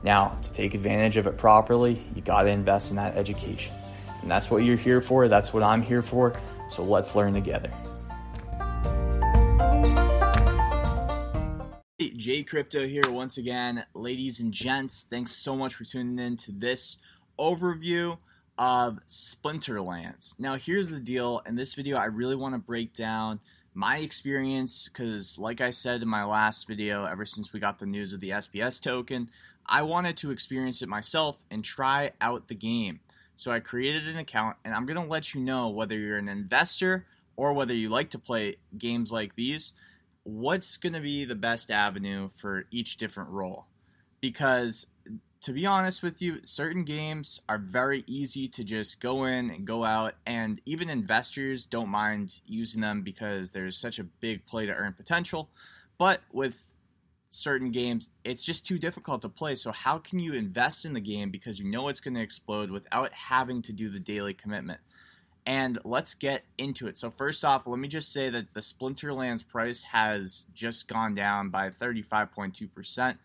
Now, to take advantage of it properly, you got to invest in that education. And that's what you're here for. That's what I'm here for. So let's learn together. Hey, J Crypto here once again. Ladies and gents, thanks so much for tuning in to this overview of Splinterlands. Now, here's the deal. In this video, I really want to break down my experience because, like I said in my last video, ever since we got the news of the SPS token, I wanted to experience it myself and try out the game. So I created an account, and I'm going to let you know whether you're an investor or whether you like to play games like these, what's going to be the best avenue for each different role. Because to be honest with you, certain games are very easy to just go in and go out, and even investors don't mind using them because there's such a big play-to-earn potential. But with certain games, it's just too difficult to play. So how can you invest in the game because you know it's going to explode without having to do the daily commitment? And let's get into it. So first off, let me just say that the Splinterlands price has just gone down by 35.2%.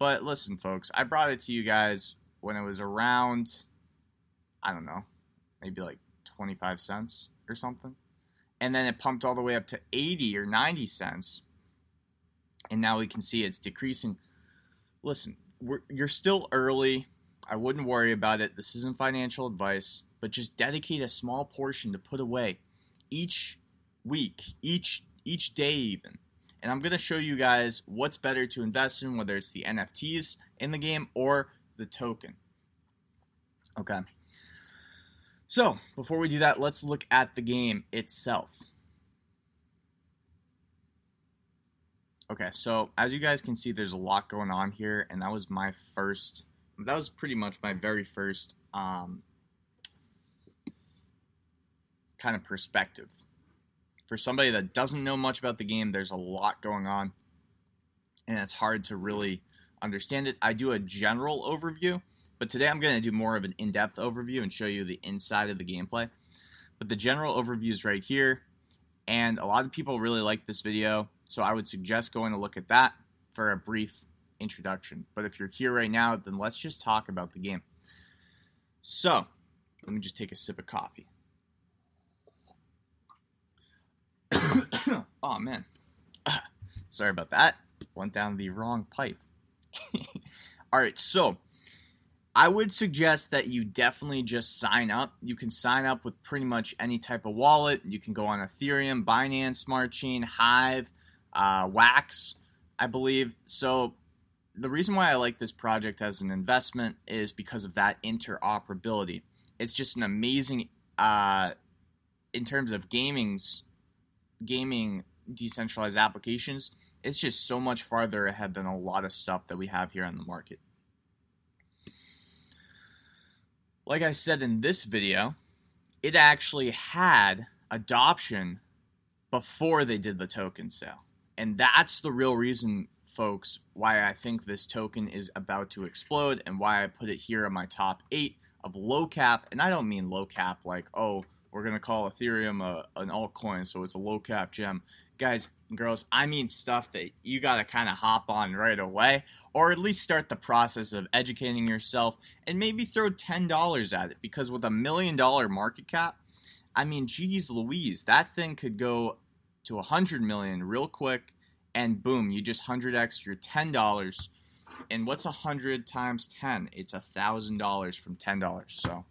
But listen, folks, I brought it to you guys when it was around, I don't know, maybe like 25 cents or something. And then it pumped all the way up to 80 or 90 cents. And now we can see it's decreasing. Listen, you're still early. I wouldn't worry about it. This isn't financial advice, but just dedicate a small portion to put away each week, each day even. And I'm going to show you guys what's better to invest in, whether it's the NFTs in the game or the token. Okay. So before we do that, let's look at the game itself. Okay, so as you guys can see, there's a lot going on here, and that was pretty much my very first kind of perspective. For somebody that doesn't know much about the game, there's a lot going on, and it's hard to really understand it. I do a general overview, but today I'm going to do more of an in-depth overview and show you the inside of the gameplay. But the general overview is right here, and a lot of people really like this video. So I would suggest going to look at that for a brief introduction. But if you're here right now, then let's just talk about the game. So let me just take a sip of coffee. Oh, man. Sorry about that. Went down the wrong pipe. All right, so I would suggest that you definitely just sign up. You can sign up with pretty much any type of wallet. You can go on Ethereum, Binance Smart Chain, Hive, Wax, I believe. So the reason why I like this project as an investment is because of that interoperability. It's just an amazing, in terms of gaming decentralized applications, it's just so much farther ahead than a lot of stuff that we have here on the market. Like I said in this video, it actually had adoption before they did the token sale. And that's the real reason, folks, why I think this token is about to explode and why I put it here in my top 8 of low cap. And I don't mean low cap like, oh, we're going to call Ethereum an altcoin, so it's a low cap gem. Guys and girls, I mean stuff that you got to kind of hop on right away, or at least start the process of educating yourself and maybe throw $10 at it, because with $1 million market cap, I mean, geez Louise, that thing could go to 100 million real quick, and boom, you just 100x your $10. And what's 100 times 10? It's $1,000 from $10. So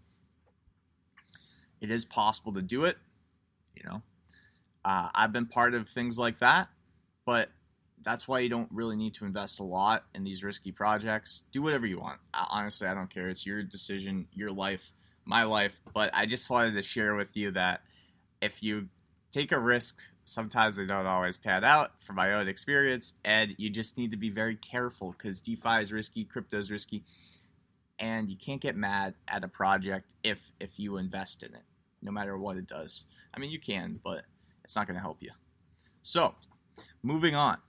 it is possible to do it, you know. I've been part of things like that, but that's why you don't really need to invest a lot in these risky projects. Do whatever you want. Honestly, I don't care. It's your decision, your life, my life. But I just wanted to share with you that if you take a risk, sometimes they don't always pan out, from my own experience, and you just need to be very careful because DeFi is risky, crypto is risky, and you can't get mad at a project if you invest in it, no matter what it does. I mean, you can, but it's not going to help you. So, moving on.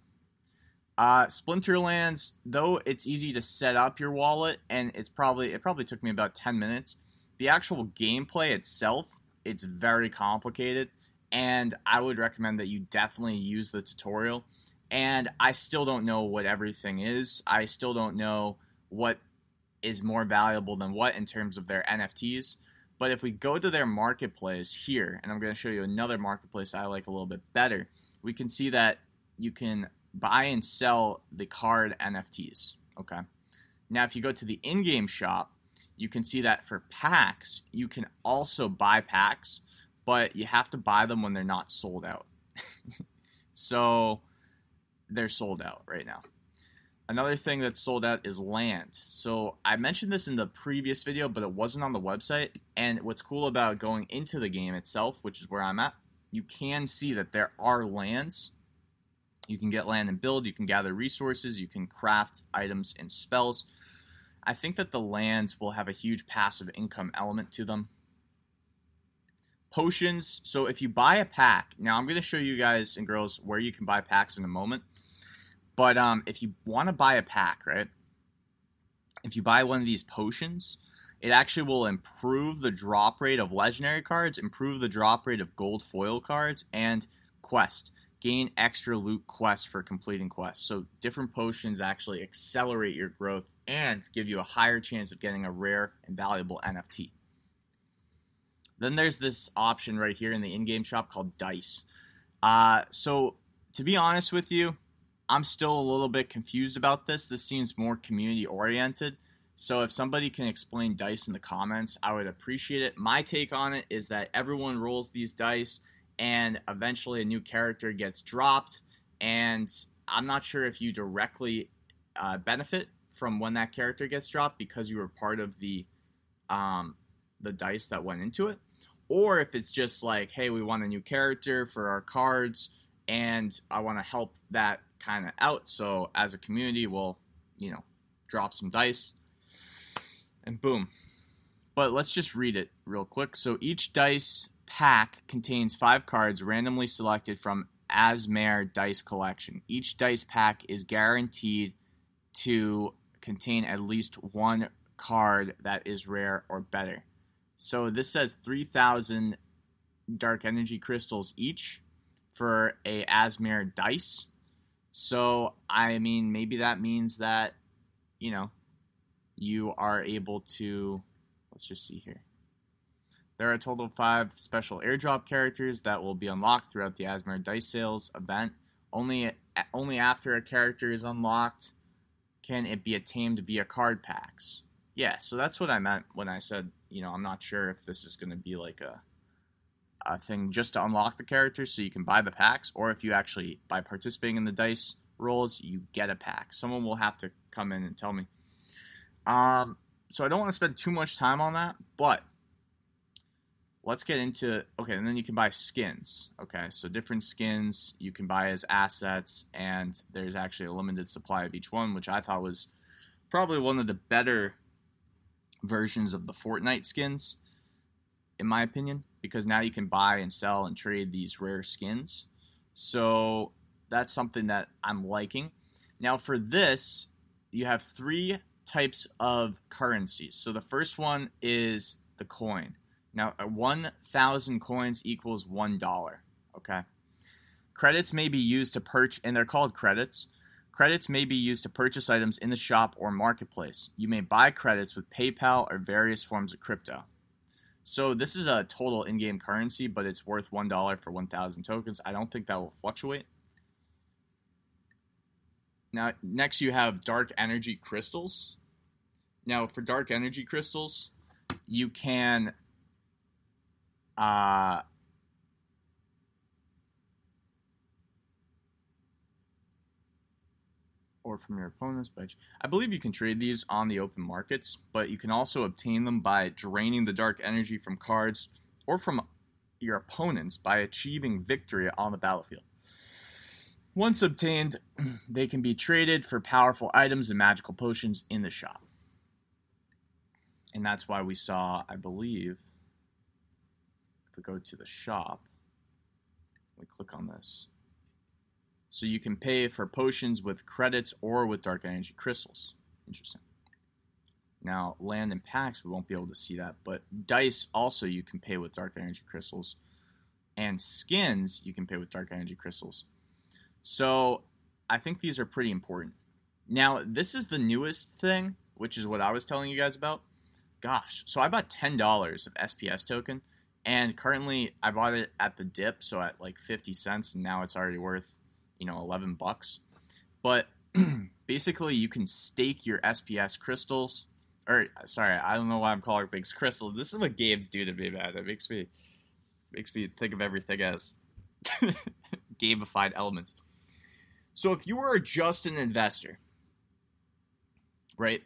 Splinterlands, though it's easy to set up your wallet, and it probably took me about 10 minutes. The actual gameplay itself, it's very complicated, and I would recommend that you definitely use the tutorial. And I still don't know what everything is. I still don't know what is more valuable than what in terms of their NFTs. But if we go to their marketplace here, and I'm going to show you another marketplace I like a little bit better, we can see that you can buy and sell the card NFTs. Okay. Now, if you go to the in-game shop, you can see that for packs, you can also buy packs, but you have to buy them when they're not sold out. So they're sold out right now. Another thing that's sold out is land. So I mentioned this in the previous video, but it wasn't on the website. And what's cool about going into the game itself, which is where I'm at, you can see that there are lands. You can get land and build. You can gather resources. You can craft items and spells. I think that the lands will have a huge passive income element to them. Potions. So if you buy a pack, now I'm going to show you guys and girls where you can buy packs in a moment. But if you want to buy a pack, right, if you buy one of these potions, it actually will improve the drop rate of legendary cards, improve the drop rate of gold foil cards, and quest. Gain extra loot quests for completing quests. So different potions actually accelerate your growth and give you a higher chance of getting a rare and valuable NFT. Then there's this option right here in the in-game shop called Dice. So to be honest with you, I'm still a little bit confused about this. This seems more community-oriented. So if somebody can explain dice in the comments, I would appreciate it. My take on it is that everyone rolls these dice, and eventually a new character gets dropped. And I'm not sure if you directly benefit from when that character gets dropped because you were part of the dice that went into it. Or if it's just like, hey, we want a new character for our cards, and I want to help that kind of out. So as a community, we'll, you know, drop some dice and boom. But let's just read it real quick. So each dice pack contains 5 cards randomly selected from Āzmaré dice collection. Each dice pack is guaranteed to contain at least one card that is rare or better. So this says 3,000 Dark Energy Crystals each for a Āzmaré dice. So, I mean, maybe that means that, you know, you are able to, let's just see here. There are a total of 5 special airdrop characters that will be unlocked throughout the Āzmaré Dice Sales event. Only after a character is unlocked can it be attained via card packs. Yeah, so that's what I meant when I said, you know, I'm not sure if this is going to be like a thing just to unlock the characters so you can buy the packs, or if you actually, by participating in the dice rolls, you get a pack. Someone will have to come in and tell me. So I don't want to spend too much time on that, but let's get into, okay, and then you can buy skins. Okay, so different skins you can buy as assets, and there's actually a limited supply of each one, which I thought was probably one of the better versions of the Fortnite skins, in my opinion, because now you can buy and sell and trade these rare skins. So that's something that I'm liking. Now for this, you have 3 types of currencies. So the first one is the coin. Now 1,000 coins equals $1. Okay. Credits may be used to purchase, and they're called credits. Credits may be used to purchase items in the shop or marketplace. You may buy credits with PayPal or various forms of crypto. So this is a total in-game currency, but it's worth $1 for 1,000 tokens. I don't think that will fluctuate. Now, next you have Dark Energy Crystals. Now, for Dark Energy Crystals, you can or from your opponent's bench. I believe you can trade these on the open markets, but you can also obtain them by draining the dark energy from cards or from your opponents by achieving victory on the battlefield. Once obtained, they can be traded for powerful items and magical potions in the shop. And that's why we saw, I believe, if we go to the shop, we click on this. So you can pay for potions with credits or with Dark Energy Crystals. Interesting. Now, land and packs, we won't be able to see that, but dice also you can pay with Dark Energy Crystals. And skins you can pay with Dark Energy Crystals. So I think these are pretty important. Now, this is the newest thing, which is what I was telling you guys about. Gosh, so I bought $10 of SPS token, and currently I bought it at the dip, so at like 50 cents, and now it's already worth, you know, $11. But basically you can stake your SPS crystals. Or, sorry, I don't know why I'm calling things crystals. This is what games do to me, man. It makes me think of everything as gamified elements. So if you are just an investor, right,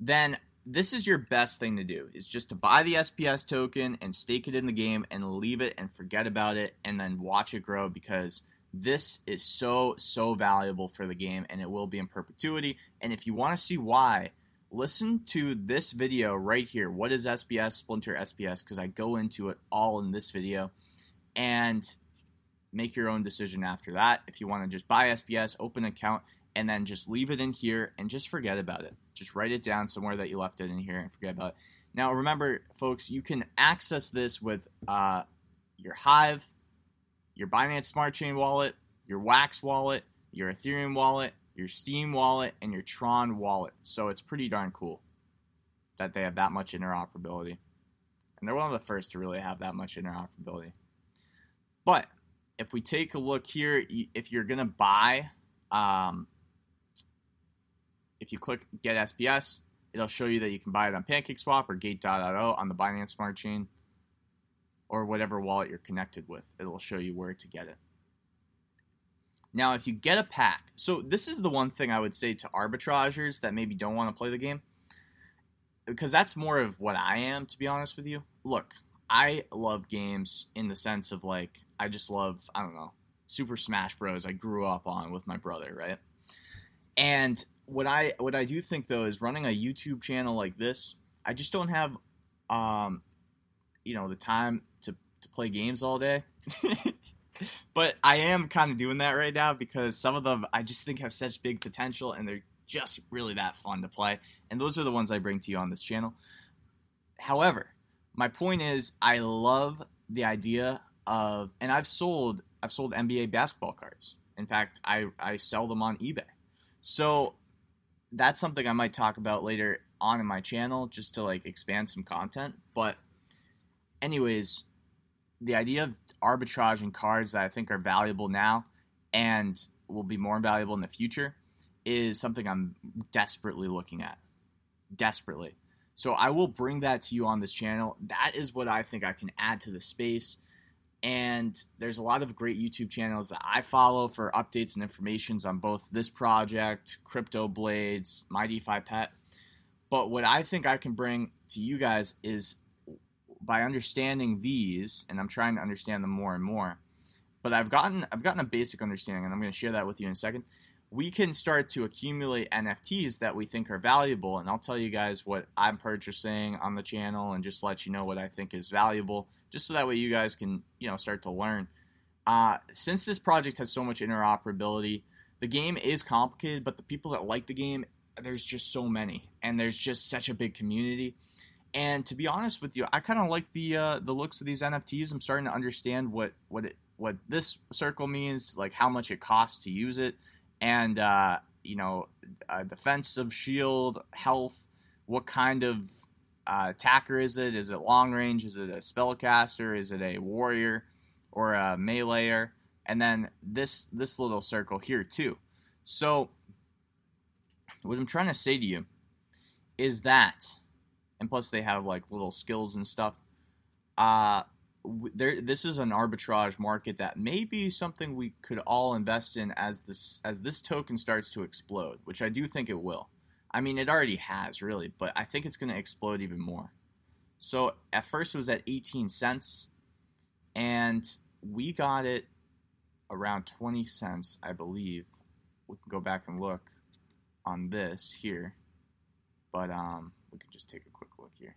then this is your best thing to do, is just to buy the SPS token and stake it in the game and leave it and forget about it and then watch it grow, because this is so, so valuable for the game, and it will be in perpetuity. And if you want to see why, listen to this video right here. What is SPS, Splinter SPS? Because I go into it all in this video. And make your own decision after that. If you want to just buy SPS, open an account, and then just leave it in here and just forget about it. Just write it down somewhere that you left it in here and forget about it. Now, remember, folks, you can access this with your Hive, your Binance Smart Chain wallet, your Wax wallet, your Ethereum wallet, your Steam wallet, and your Tron wallet. So it's pretty darn cool that they have that much interoperability. And they're one of the first to really have that much interoperability. But if we take a look here, if you're going to buy, if you click Get SPS, it'll show you that you can buy it on PancakeSwap or Gate.io on the Binance Smart Chain or whatever wallet you're connected with. It'll show you where to get it. Now, if you get a pack, so this is the one thing I would say to arbitragers that maybe don't want to play the game, because that's more of what I am, to be honest with you. Look, I love games in the sense of, like, I just love, I don't know, Super Smash Bros. I grew up on with my brother, right? And what I do think, though, is running a YouTube channel like this, I just don't have, you know, the time to play games all day. But I am kind of doing that right now, because some of them I just think have such big potential, and they're just really that fun to play. And those are the ones I bring to you on this channel. However, my point is I love the idea of, and I've sold NBA basketball cards. In fact, I sell them on eBay. So that's something I might talk about later on in my channel, just to like expand some content. But anyways, the idea of arbitraging cards that I think are valuable now and will be more valuable in the future is something I'm desperately looking at. Desperately. So I will bring that to you on this channel. That is what I think I can add to the space. And there's a lot of great YouTube channels that I follow for updates and information on both this project, CryptoBlades, MyDeFi Pet. But what I think I can bring to you guys is, by understanding these, and I'm trying to understand them more and more, but I've gotten a basic understanding, and I'm going to share that with you in a second. We can start to accumulate NFTs that we think are valuable, and I'll tell you guys what I'm purchasing on the channel and just let you know what I think is valuable, just so that way you guys can, you know, start to learn. Since this project has so much interoperability, the game is complicated, but the people that like the game, there's just so many, and there's just such a big community. And to be honest with you, I kind of like the looks of these NFTs. I'm starting to understand what this circle means, like how much it costs to use it, and you know, defensive shield, health, what kind of attacker is it? Is it long range? Is it a spellcaster? Is it a warrior or a meleeer? And then this little circle here too. So what I'm trying to say to you is that, and plus they have like little skills and stuff. This is an arbitrage market that may be something we could all invest in as this token starts to explode, which I do think it will. I mean, it already has really, but I think it's going to explode even more. So at first it was at 18 cents, and we got it around 20 cents, I believe. We can go back and look on this here, but we can just take a quick look here.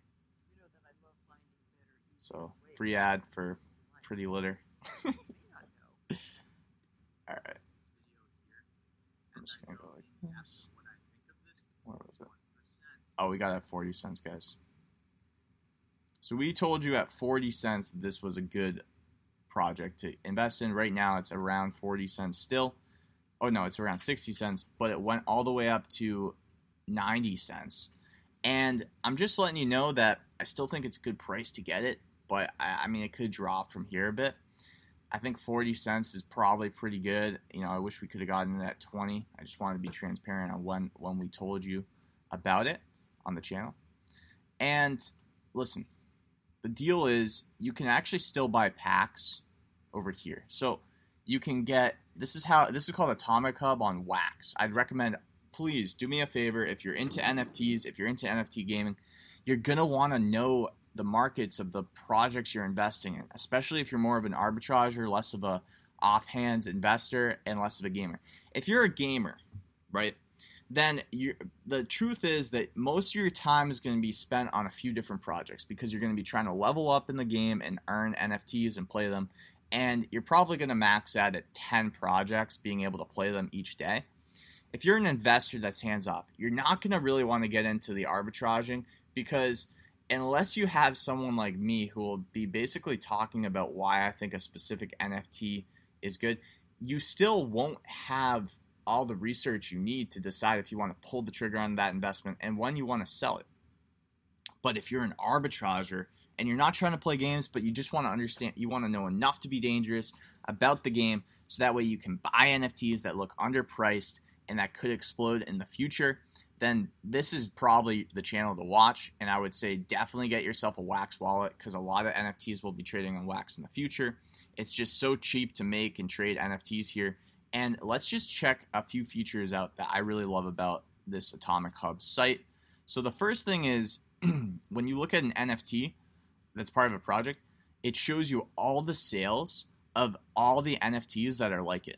So free ad for pretty litter. All right. I'm just gonna go like this. Where was it? Oh, we got it at 40 cents, guys. So we told you at 40 cents that this was a good project to invest in. Right now it's around 40 cents still. Oh no, it's around 60 cents, but it went all the way up to 90 cents. And I'm just letting you know that I still think it's a good price to get it, but I mean, it could drop from here a bit. I think 40 cents is probably pretty good. You know, I wish we could have gotten it at 20. I just wanted to be transparent on when we told you about it on the channel. And listen, the deal is you can actually still buy packs over here. So you can get, this is called Atomic Hub on Wax. I'd recommend, please do me a favor, if you're into NFTs, if you're into NFT gaming, you're going to want to know the markets of the projects you're investing in, especially if you're more of an arbitrager, less of a offhand investor, and less of a gamer. If you're a gamer, right, then the truth is that most of your time is going to be spent on a few different projects because you're going to be trying to level up in the game and earn NFTs and play them. And you're probably going to max out at 10 projects, being able to play them each day. If you're an investor that's hands-off, you're not going to really want to get into the arbitraging because unless you have someone like me who will be basically talking about why I think a specific NFT is good, you still won't have all the research you need to decide if you want to pull the trigger on that investment and when you want to sell it. But if you're an arbitrager and you're not trying to play games, but you just want to understand, you want to know enough to be dangerous about the game so that way you can buy NFTs that look underpriced and that could explode in the future, then this is probably the channel to watch. And I would say definitely get yourself a Wax wallet because a lot of NFTs will be trading on Wax in the future. It's just so cheap to make and trade NFTs here. And let's just check a few features out that I really love about this Atomic Hub site. So the first thing is when you look at an NFT that's part of a project, it shows you all the sales of all the NFTs that are like it,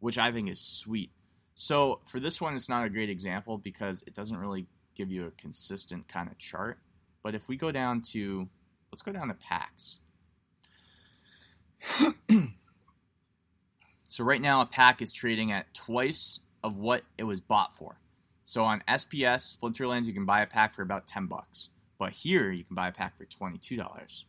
which I think is sweet. So for this one, it's not a great example because it doesn't really give you a consistent kind of chart. But if we go down to, let's go down to packs. So right now a pack is trading at twice of what it was bought for. So on SPS, Splinterlands, you can buy a pack for about $10. But here you can buy a pack for $22.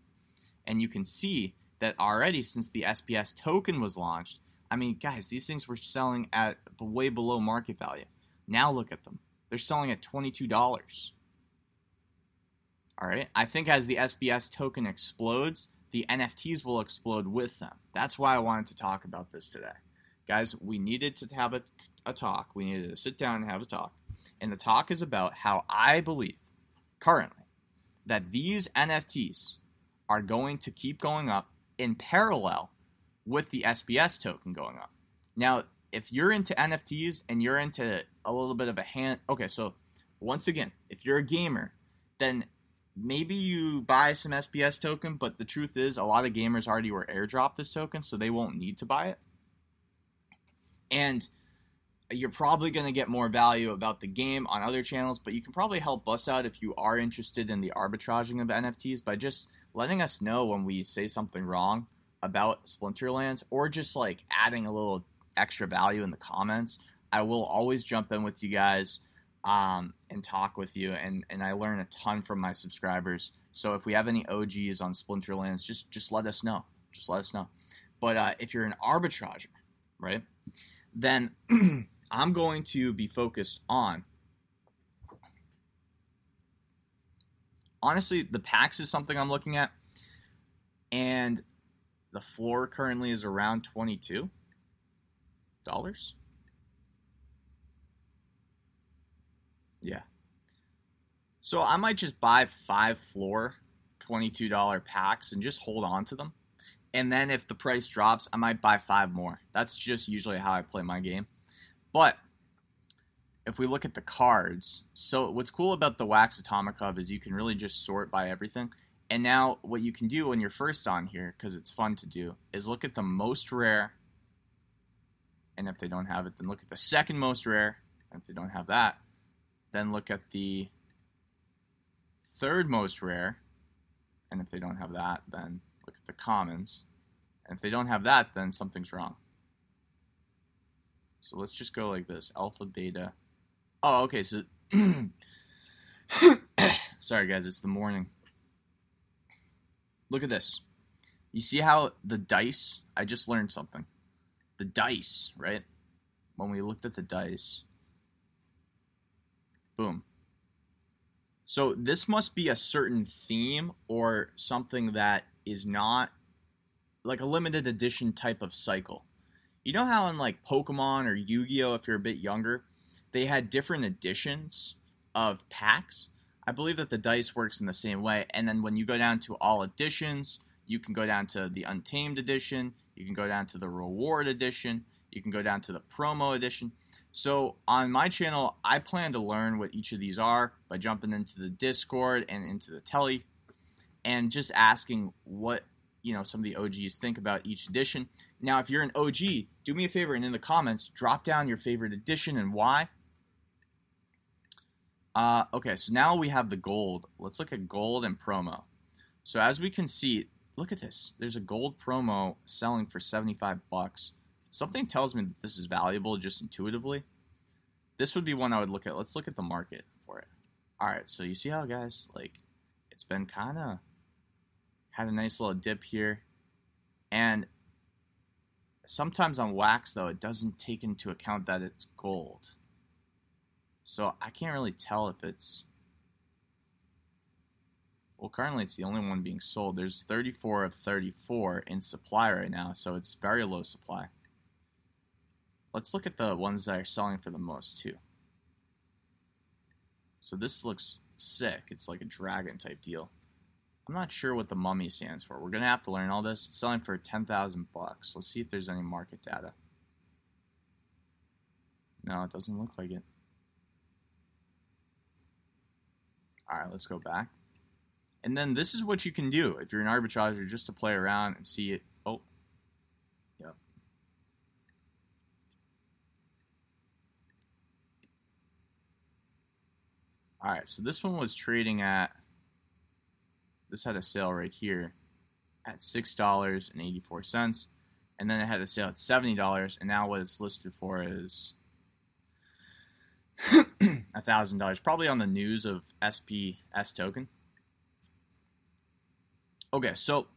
And you can see that already since the SPS token was launched, I mean, guys, these things were selling at way below market value. Now look at them. They're selling at $22. All right. I think as the SBS token explodes, the NFTs will explode with them. That's why I wanted to talk about this today. Guys, we needed to have a talk. We needed to sit down and have a talk. And the talk is about how I believe currently that these NFTs are going to keep going up in parallel with the SPS token going up. Now, if you're into NFTs and you're into a little bit of a hand... Okay, so once again, if you're a gamer, then maybe you buy some SPS token, but the truth is a lot of gamers already were airdropped this token, so they won't need to buy it. And you're probably going to get more value about the game on other channels, but you can probably help us out if you are interested in the arbitraging of NFTs by just letting us know when we say something wrong about Splinterlands, or just like adding a little extra value in the comments. I will always jump in with you guys and talk with you, and I learn a ton from my subscribers. So if we have any OGs on Splinterlands, just let us know. Just let us know. But if you're an arbitrager, right, then I'm going to be focused on, honestly, the packs is something I'm looking at, and the floor currently is around $22. Yeah. So I might just buy 5 floor $22 packs and just hold on to them. And then if the price drops, I might buy 5 more. That's just usually how I play my game. But if we look at the cards, so what's cool about the Wax Atomic Hub is you can really just sort by everything. And now what you can do when you're first on here, because it's fun to do, is look at the most rare. And if they don't have it, then look at the second most rare. And if they don't have that, then look at the third most rare, and if they don't have that, then look at the commons. And if they don't have that, then something's wrong. So let's just go like this, alpha, beta. Oh, okay, so, sorry guys, it's the morning. Look at this. You see how the dice, I just learned something. The dice, right? When we looked at the dice, boom. So this must be a certain theme or something that is not like a limited edition type of cycle. You know how in like Pokemon or Yu-Gi-Oh, if you're a bit younger, they had different editions of packs? I believe that the dice works in the same way. And then when you go down to all editions, you can go down to the Untamed edition. You can go down to the Reward edition. You can go down to the Promo edition. So on my channel, I plan to learn what each of these are by jumping into the Discord and into the Telly and just asking what, you know, some of the OGs think about each edition. Now, if you're an OG, do me a favor and in the comments, drop down your favorite edition and why. Okay, so now we have the gold. Let's look at gold and promo. So as we can see, look at this. There's a gold promo selling for $75. Something tells me that this is valuable just intuitively. This would be one I would look at. Let's look at the market for it. All right, so you see how, guys, like it's been kind of had a nice little dip here. And sometimes on Wax, though, it doesn't take into account that it's gold. So I can't really tell if it's... Well, currently it's the only one being sold. There's 34 of 34 in supply right now, so it's very low supply. Let's look at the ones that are selling for the most, too. So this looks sick. It's like a dragon-type deal. I'm not sure what the mummy stands for. We're going to have to learn all this. It's selling for $10,000. Let's see if there's any market data. No, it doesn't look like it. All right, let's go back. And then this is what you can do if you're an arbitrager, just to play around and see it. Oh, yep. All right, so this one was trading at, this had a sale right here at $6.84. And then it had a sale at $70. And now what it's listed for is $1,000, probably on the news of SPS token. Okay, so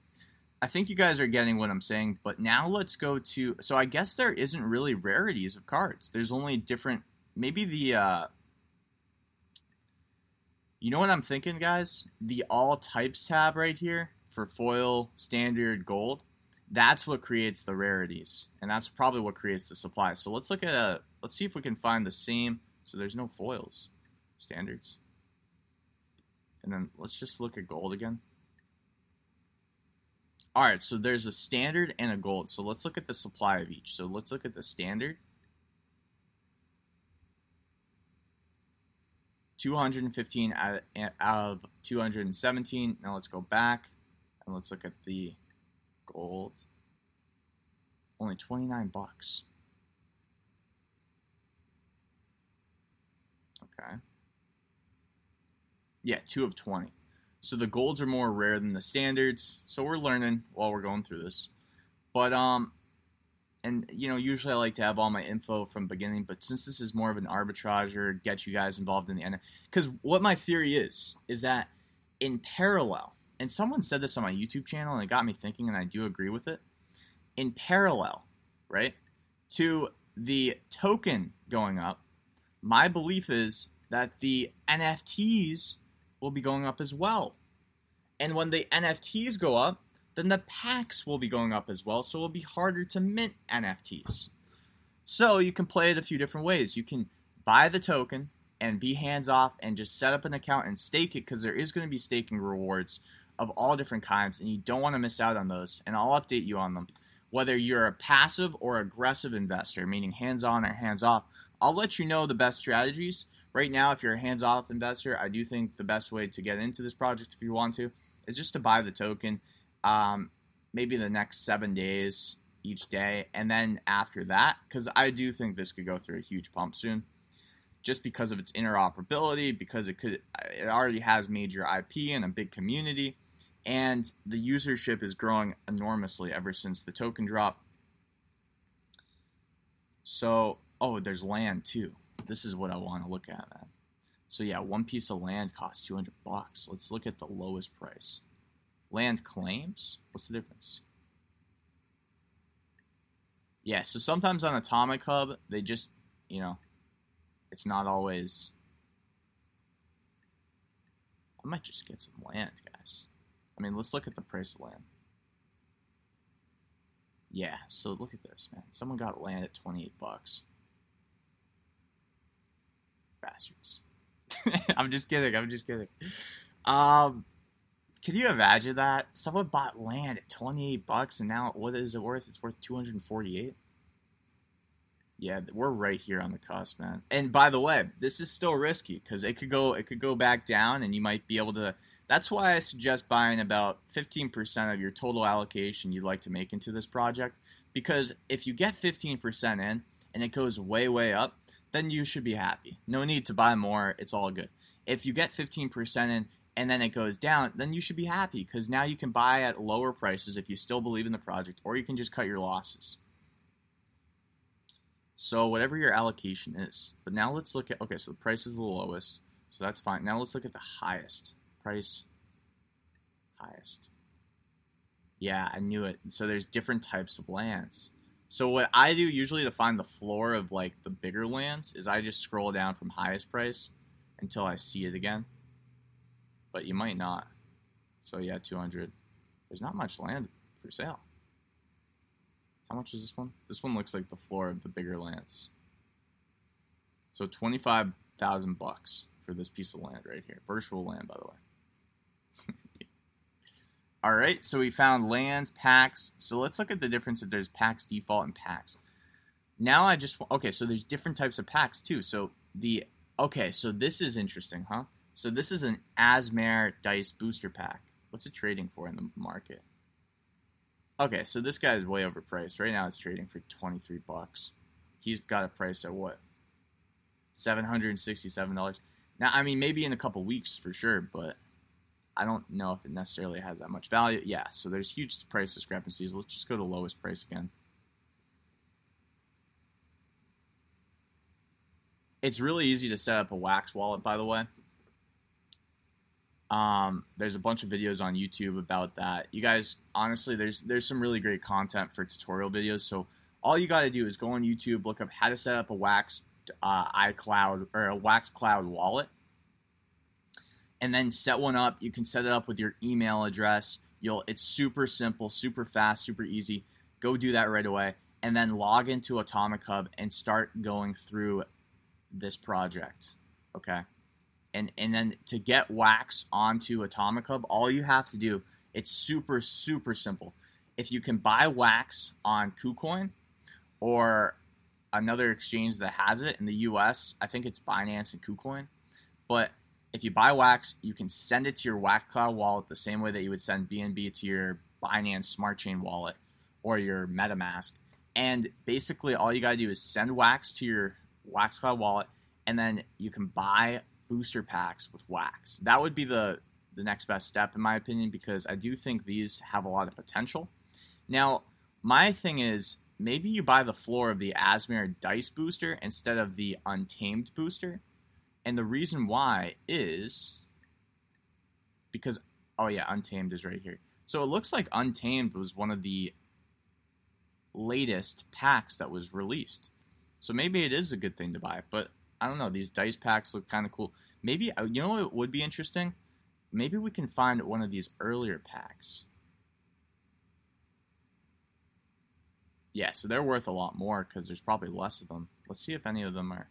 I think you guys are getting what I'm saying, but now let's go to, so I guess there isn't really rarities of cards. There's only different, maybe the, you know what I'm thinking, guys? The all types tab right here for foil, standard, gold, that's what creates the rarities, and that's probably what creates the supply. So let's look at a, let's see if we can find the same. So there's no foils, standards. And then let's just look at gold again. All right, so there's a standard and a gold. So let's look at the supply of each. So let's look at the standard. 215 out of 217. Now let's go back and let's look at the gold. Only $29. Okay. Yeah, 2 of 20. So the golds are more rare than the standards. So we're learning while we're going through this. But, and, you know, usually I like to have all my info from the beginning. But since this is more of an arbitrage or get you guys involved in the end. Because what my theory is that in parallel, and someone said this on my YouTube channel and it got me thinking and I do agree with it. In parallel, right, to the token going up, my belief is that the NFTs will be going up as well. And when the NFTs go up, then the packs will be going up as well, so it'll be harder to mint NFTs. So you can play it a few different ways. You can buy the token and be hands-off and just set up an account and stake it because there is going to be staking rewards of all different kinds, and you don't want to miss out on those, and I'll update you on them. Whether you're a passive or aggressive investor, meaning hands-on or hands-off, I'll let you know the best strategies. Right now, if you're a hands-off investor, I do think the best way to get into this project, if you want to, is just to buy the token maybe the next 7 days each day. And then after that, because I do think this could go through a huge pump soon, just because of its interoperability, because it already has major IP and a big community, and the usership is growing enormously ever since the token drop. So, oh, there's land too. This is what I want to look at, man. So yeah, one piece of land costs $200. Let's look at the lowest price. Land claims? What's the difference? Yeah, so sometimes on Atomic Hub, they just, you know, it's not always... I might just get some land, guys. I mean, let's look at the price of land. Yeah, so look at this, man. Someone got land at $28. Bastards. I'm just kidding, I'm just kidding. Can you imagine that? Someone bought land at $28 and now what is it worth? It's worth $248. Yeah, we're right here on the cusp, man. And by the way, this is still risky because it could go back down and you might be able to. That's why I suggest buying about 15% of your total allocation you'd like to make into this project, because if you get 15% in and it goes way, way up, then you should be happy. No need to buy more. It's all good. If you get 15% in and then it goes down, then you should be happy because now you can buy at lower prices if you still believe in the project, or you can just cut your losses. So whatever your allocation is. But now let's look at, okay, so the price is the lowest, so that's fine. Now let's look at the highest price. Highest. Yeah, I knew it. So there's different types of lands. So what I do usually to find the floor of like the bigger lands is I just scroll down from highest price until I see it again. But you might not. So yeah, 200. There's not much land for sale. How much is this one? This one looks like the floor of the bigger lands. So $25,000 for this piece of land right here. Virtual land, by the way. All right, so we found lands, packs. So let's look at the difference if there's packs default and packs. Now I just, okay, so there's different types of packs too. So okay, so this is interesting, huh? So this is an Āzmaré Dice Booster Pack. What's it trading for in the market? Okay, so this guy is way overpriced. Right now it's trading for $23. He's got a price at what? $767. Now, I mean, maybe in a couple weeks for sure, but I don't know if it necessarily has that much value. Yeah, so there's huge price discrepancies. Let's just go to lowest price again. It's really easy to set up a Wax wallet, by the way. There's a bunch of videos on YouTube about that. You guys, honestly, there's some really great content for tutorial videos. So all you got to do is go on YouTube, look up how to set up a Wax iCloud or a Wax Cloud wallet, and then set one up. You can set it up with your email address. It's super simple, super fast, super easy. Go do that right away, and then log into Atomic Hub and start going through this project. Okay. And then to get Wax onto Atomic Hub, all you have to do, it's super, super simple. If you can buy Wax on KuCoin or another exchange that has it in the US, I think it's Binance and KuCoin. But if you buy Wax, you can send it to your Wax Cloud wallet the same way that you would send BNB to your Binance Smart Chain wallet or your MetaMask. And basically all you got to do is send Wax to your Wax Cloud wallet, and then you can buy booster packs with Wax. That would be the next best step, in my opinion, because I do think these have a lot of potential. Now, my thing is, maybe you buy the floor of the Āzmaré Dice Booster instead of the Untamed Booster. And the reason why is because, oh yeah, Untamed is right here. So it looks like Untamed was one of the latest packs that was released. So maybe it is a good thing to buy, but I don't know. These dice packs look kind of cool. Maybe, you know what would be interesting? Maybe we can find one of these earlier packs. Yeah, so they're worth a lot more because there's probably less of them. Let's see if any of them are.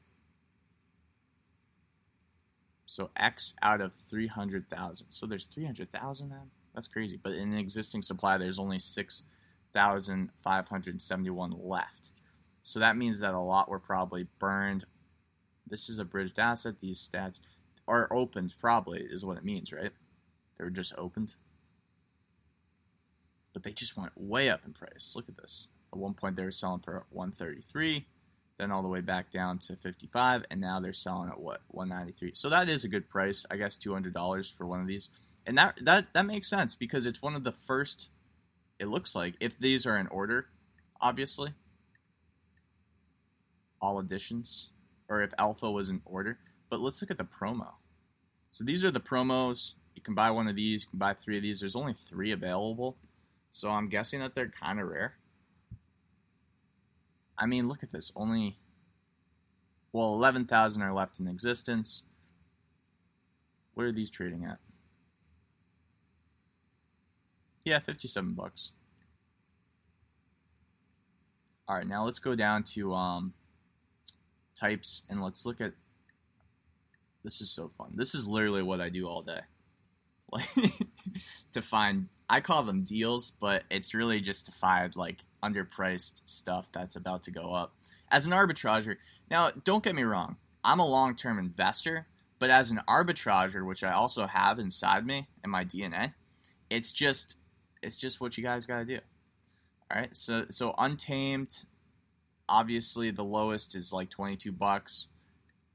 So X out of 300,000. So there's 300,000, man? That's crazy. But in the existing supply, there's only 6,571 left. So that means that a lot were probably burned. This is a bridged asset. These stats are opened, probably, is what it means, right? They were just opened. But they just went way up in price. Look at this. At one point, they were selling for $133. then all the way back down to 55, and now they're selling at what, 193. So that is a good price, I guess $200 for one of these. And that makes sense because it's one of the first, it looks like, if these are in order, obviously, all editions, or if alpha was in order. But let's look at the promo. So these are the promos. You can buy one of these, you can buy three of these. There's only three available, so I'm guessing that they're kind of rare. I mean, look at this. Only, well, 11,000 are left in existence. What are these trading at? Yeah, $57. All right, now let's go down to types, and let's look at, this is so fun. This is literally what I do all day. Like, to find, I call them deals, but it's really just to find like underpriced stuff that's about to go up. As an arbitrager, now don't get me wrong, I'm a long-term investor, but as an arbitrager, which I also have inside me in my DNA, it's just what you guys gotta do. All right, so Untamed, obviously the lowest is like $22.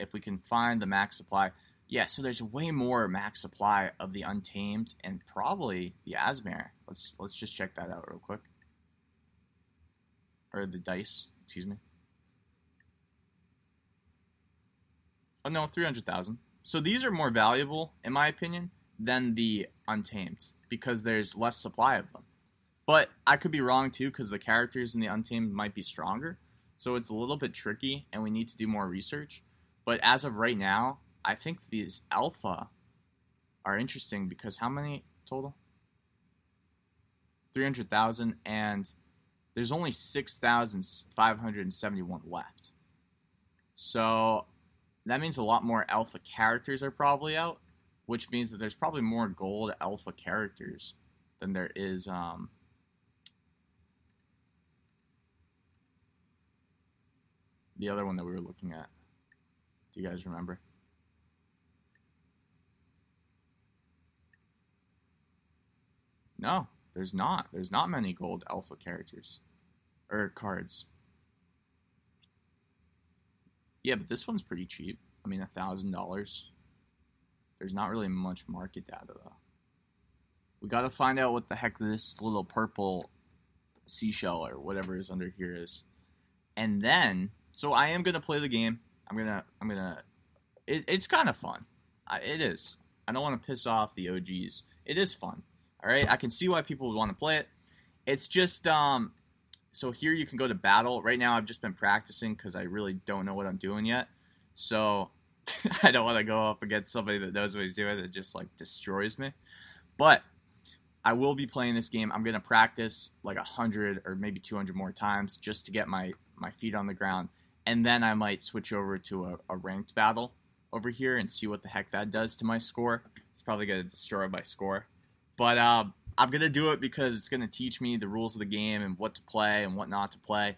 If we can find the max supply. Yeah, so there's way more max supply of the Untamed and probably the Āzmaré. Let's just check that out real quick. Or the dice, excuse me. Oh no, 300,000. So these are more valuable, in my opinion, than the Untamed because there's less supply of them. But I could be wrong too because the characters in the Untamed might be stronger. So it's a little bit tricky and we need to do more research. But as of right now, I think these alpha are interesting because how many total? 300,000, and there's only 6,571 left. So that means a lot more alpha characters are probably out, which means that there's probably more gold alpha characters than there is the other one that we were looking at. Do you guys remember? No, there's not. There's not many gold alpha characters. Or cards. Yeah, but this one's pretty cheap. I mean, $1,000. There's not really much market data, though. We gotta find out what the heck this little purple seashell or whatever is under here is. And then, so I am gonna play the game. I'm gonna. It's kind of fun. It is. I don't want to piss off the OGs. It is fun. All right, I can see why people would want to play it. It's just, so here you can go to battle. Right now I've just been practicing because I really don't know what I'm doing yet. So I don't want to go up against somebody that knows what he's doing. It just, like, destroys me. But I will be playing this game. I'm going to practice, like, 100 or maybe 200 more times just to get my feet on the ground. And then I might switch over to a ranked battle over here and see what the heck that does to my score. It's probably going to destroy my score. But I'm going to do it because it's going to teach me the rules of the game and what to play and what not to play.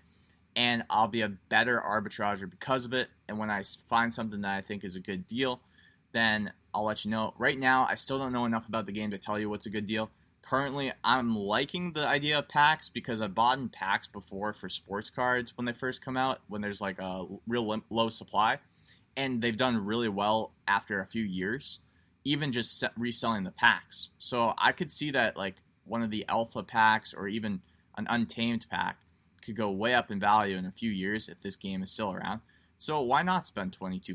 And I'll be a better arbitrager because of it. And when I find something that I think is a good deal, then I'll let you know. Right now, I still don't know enough about the game to tell you what's a good deal. Currently, I'm liking the idea of packs because I've bought in packs before for sports cards when they first come out, when there's like a real low supply. And they've done really well after a few years, even just reselling the packs. So I could see that like one of the alpha packs or even an Untamed pack could go way up in value in a few years if this game is still around. So why not spend $22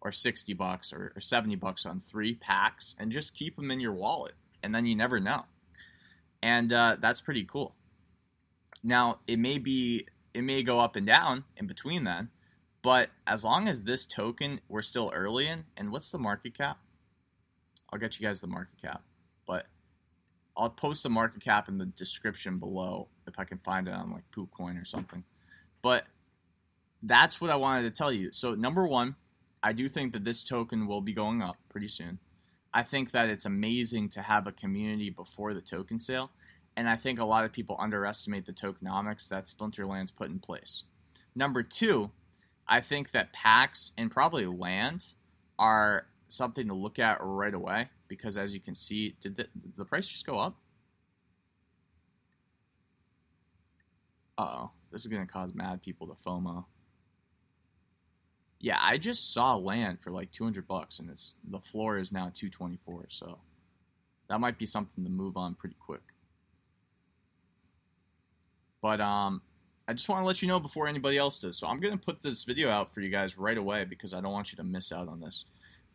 or $60 or $70 on 3 packs and just keep them in your wallet? And then you never know. And that's pretty cool. Now, it may go up and down in between then, but as long as this token we're still early in, and what's the market cap? I'll get you guys the market cap, but I'll post the market cap in the description below if I can find it on like PoopCoin or something. But that's what I wanted to tell you. So number one, I do think that this token will be going up pretty soon. I think that it's amazing to have a community before the token sale, and I think a lot of people underestimate the tokenomics that Splinterlands put in place. Number two, I think that packs and probably land are something to look at right away because, as you can see, did the price just go up? Uh-oh, this is going to cause mad people to FOMO. Yeah, I just saw land for like $200 and it's the floor is now 224, so that might be something to move on pretty quick. But I just want to let you know before anybody else does. So I'm going to put this video out for you guys right away because I don't want you to miss out on this.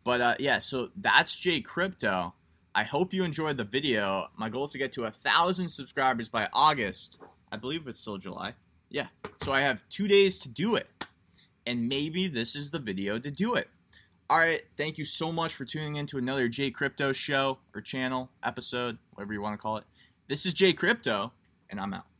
But yeah, so that's J Crypto. I hope you enjoyed the video. My goal is to get to 1,000 subscribers by August. I believe it's still July. Yeah, so I have 2 days to do it. And maybe this is the video to do it. All right, thank you so much for tuning in to another J Crypto show or channel, episode, whatever you want to call it. This is J Crypto, and I'm out.